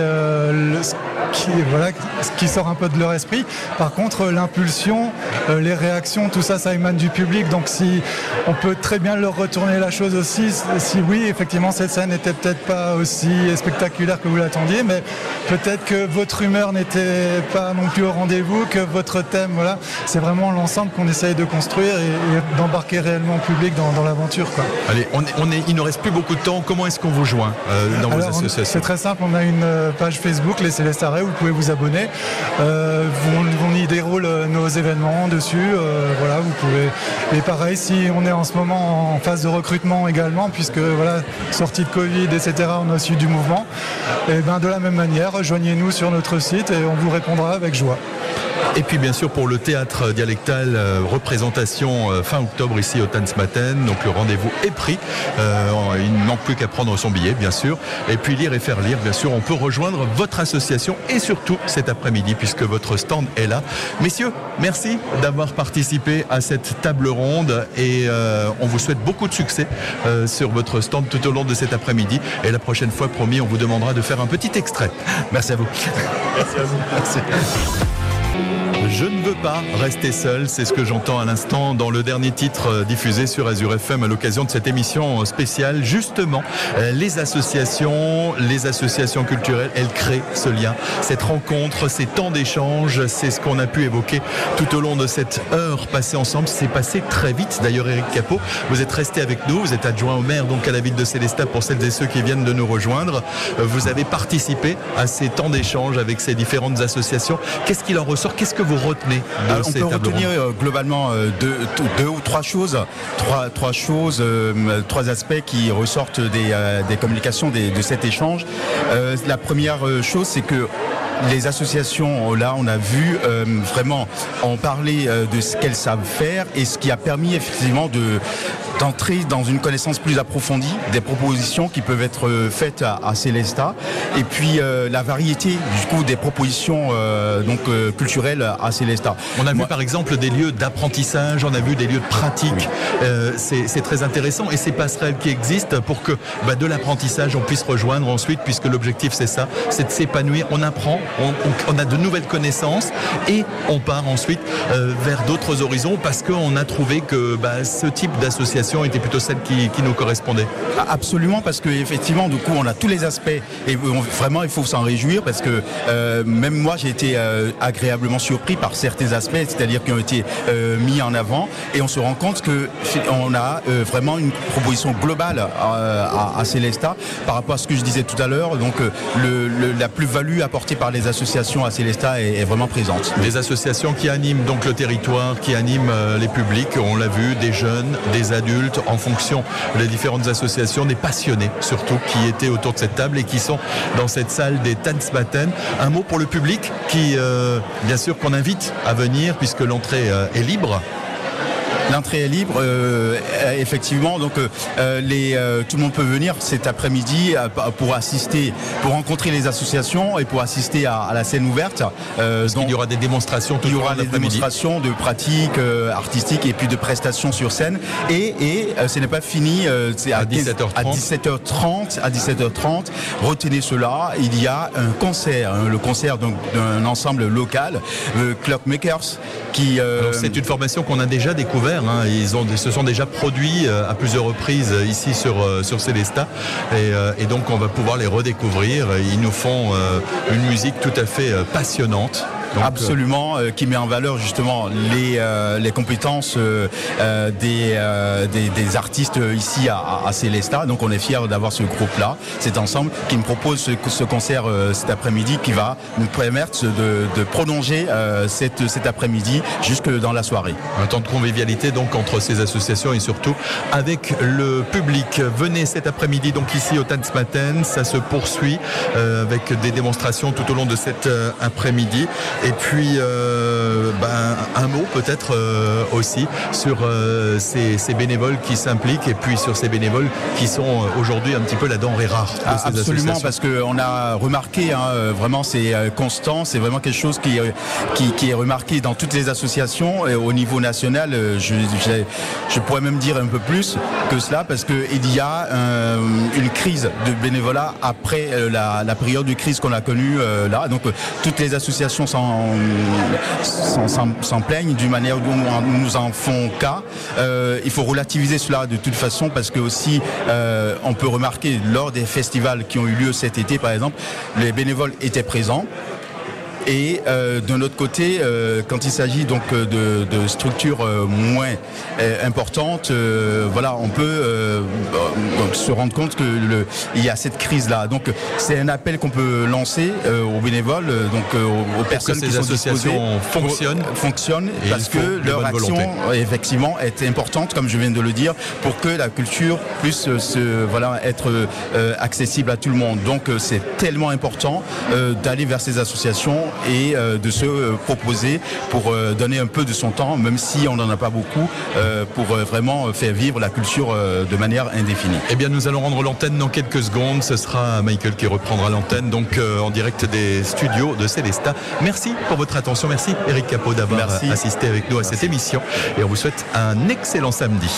ce qui sort un peu de leur esprit. Par contre, l'impulsion, les réactions, tout ça, ça émane du public. Donc, si on peut très bien leur retourner la chose aussi, si oui, effectivement, cette scène n'était peut-être pas aussi spectaculaire que vous l'attendiez, mais peut-être que votre humeur n'était pas non plus au rendez-vous, que votre thème, voilà. C'est vraiment l'ensemble qu'on essaye de construire et d'embarquer réellement le public dans l'aventure, quoi. Allez, il ne reste plus beaucoup de temps. Comment est-ce qu'on vous joint dans vos associations? C'est très simple. On a une page Facebook, les Célestarais, où vous pouvez vous abonner. On y déroule nos événements dessus, voilà, vous pouvez. Et pareil, si on est en ce moment en phase de recrutement également, puisque voilà, sortie de Covid, etc., on a aussi du mouvement, et ben de la même manière, joignez-nous sur notre site et on vous répondra avec joie. Et puis bien sûr pour le théâtre dialectal, représentation fin octobre ici au Tanzmatten, donc le rendez-vous est pris, il ne manque plus qu'à prendre son billet bien sûr, et puis Lire et Faire Lire, bien sûr on peut rejoindre votre association et surtout cet après-midi puisque votre stand est là. Messieurs, merci d'avoir participé à cette table ronde et on vous souhaite beaucoup de succès sur votre stand tout au long de cet après-midi et la prochaine fois promis on vous demandera de faire un petit extrait. Merci à vous. Merci à vous. Merci. Je ne veux pas rester seul, c'est ce que j'entends à l'instant dans le dernier titre diffusé sur Azure FM à l'occasion de cette émission spéciale. Justement, les associations culturelles, elles créent ce lien, cette rencontre, ces temps d'échange, c'est ce qu'on a pu évoquer tout au long de cette heure passée ensemble. C'est passé très vite. D'ailleurs, Eric Capot, vous êtes resté avec nous, vous êtes adjoint au maire donc à la ville de Sélestat pour celles et ceux qui viennent de nous rejoindre. Vous avez participé à ces temps d'échange avec ces différentes associations. Qu'est-ce qu'il en ressort? Qu'est-ce que vous retenez de ces tableaux? On peut retenir globalement deux ou trois choses, trois aspects qui ressortent des communications de cet échange. La première chose, c'est que les associations, là, on a vu vraiment en parler de ce qu'elles savent faire et ce qui a permis effectivement d'entrer dans une connaissance plus approfondie des propositions qui peuvent être faites à Sélestat et puis la variété du coup des propositions culturelles à Sélestat. On a vu par exemple des lieux d'apprentissage, on a vu des lieux de pratique. Oui. C'est très intéressant et ces passerelles qui existent pour que de l'apprentissage on puisse rejoindre ensuite, puisque l'objectif c'est ça, c'est de s'épanouir. On apprend, on a de nouvelles connaissances et on part ensuite vers d'autres horizons parce qu'on a trouvé que ce type d'association était plutôt celle qui nous correspondait. Absolument, parce que effectivement, du coup, on a tous les aspects et vraiment, il faut s'en réjouir parce que même moi, j'ai été agréablement surpris par certains aspects, c'est-à-dire qui ont été mis en avant, et on se rend compte que on a vraiment une proposition globale à Sélestat par rapport à ce que je disais tout à l'heure. Donc, la plus-value apportée par les associations à Sélestat est vraiment présente. Les associations qui animent donc le territoire, qui animent les publics, on l'a vu, des jeunes, des adultes. En fonction des différentes associations, des passionnés surtout qui étaient autour de cette table et qui sont dans cette salle des Tanzmatten. Un mot pour le public qui, bien sûr, qu'on invite à venir puisque l'entrée est libre. L'entrée est libre, effectivement, donc tout le monde peut venir cet après-midi pour assister, pour rencontrer les associations et pour assister à la scène ouverte. Donc, il y aura des démonstrations tout le temps. Il y aura des démonstrations de pratiques artistiques et puis de prestations sur scène. Et ce n'est pas fini, c'est à 17h30. À 17h30, retenez cela, il y a un concert, le concert d'un ensemble local, le Clockmakers, qui... c'est une formation qu'on a déjà découverte. Ils se sont déjà produits à plusieurs reprises ici sur Sélestat et donc on va pouvoir les redécouvrir. Ils nous font une musique tout à fait passionnante. Donc, absolument, qui met en valeur justement les compétences des artistes ici à Sélestat. Donc on est fiers d'avoir ce groupe-là, cet ensemble qui me propose ce concert cet après-midi qui va nous permettre de prolonger cet après-midi jusque dans la soirée. Un temps de convivialité donc entre ces associations et surtout avec le public. Venez cet après-midi donc ici au Tanzmatten, ça se poursuit avec des démonstrations tout au long de cet après-midi. Et puis un mot peut-être aussi sur ces bénévoles qui s'impliquent et puis sur ces bénévoles qui sont aujourd'hui un petit peu la denrée rare de ces associations. Absolument, parce qu'on a remarqué, vraiment c'est constant, c'est vraiment quelque chose qui est remarqué dans toutes les associations et au niveau national, je pourrais même dire un peu plus que cela, parce qu'il y a une crise de bénévolat après la période de crise qu'on a connue là, donc toutes les associations s'en plaignent d'une manière où nous en font cas. Il faut relativiser cela de toute façon parce que aussi on peut remarquer lors des festivals qui ont eu lieu cet été par exemple, les bénévoles étaient présents. Et d'un autre côté, quand il s'agit donc de structures moins importantes, voilà, on peut se rendre compte qu'il y a cette crise-là. Donc c'est un appel qu'on peut lancer aux bénévoles, donc aux personnes qui sont disposées. Fonctionnent parce que leur action effectivement est importante, comme je viens de le dire, pour que la culture puisse être accessible à tout le monde. Donc c'est tellement important d'aller vers ces associations et de se proposer pour donner un peu de son temps, même si on n'en a pas beaucoup, pour vraiment faire vivre la culture de manière indéfinie. Eh bien, nous allons rendre l'antenne dans quelques secondes. Ce sera Michael qui reprendra l'antenne, donc en direct des studios de Sélestat. Merci pour votre attention. Merci Eric Capot d'avoir assisté avec nous à cette émission. Et on vous souhaite un excellent samedi.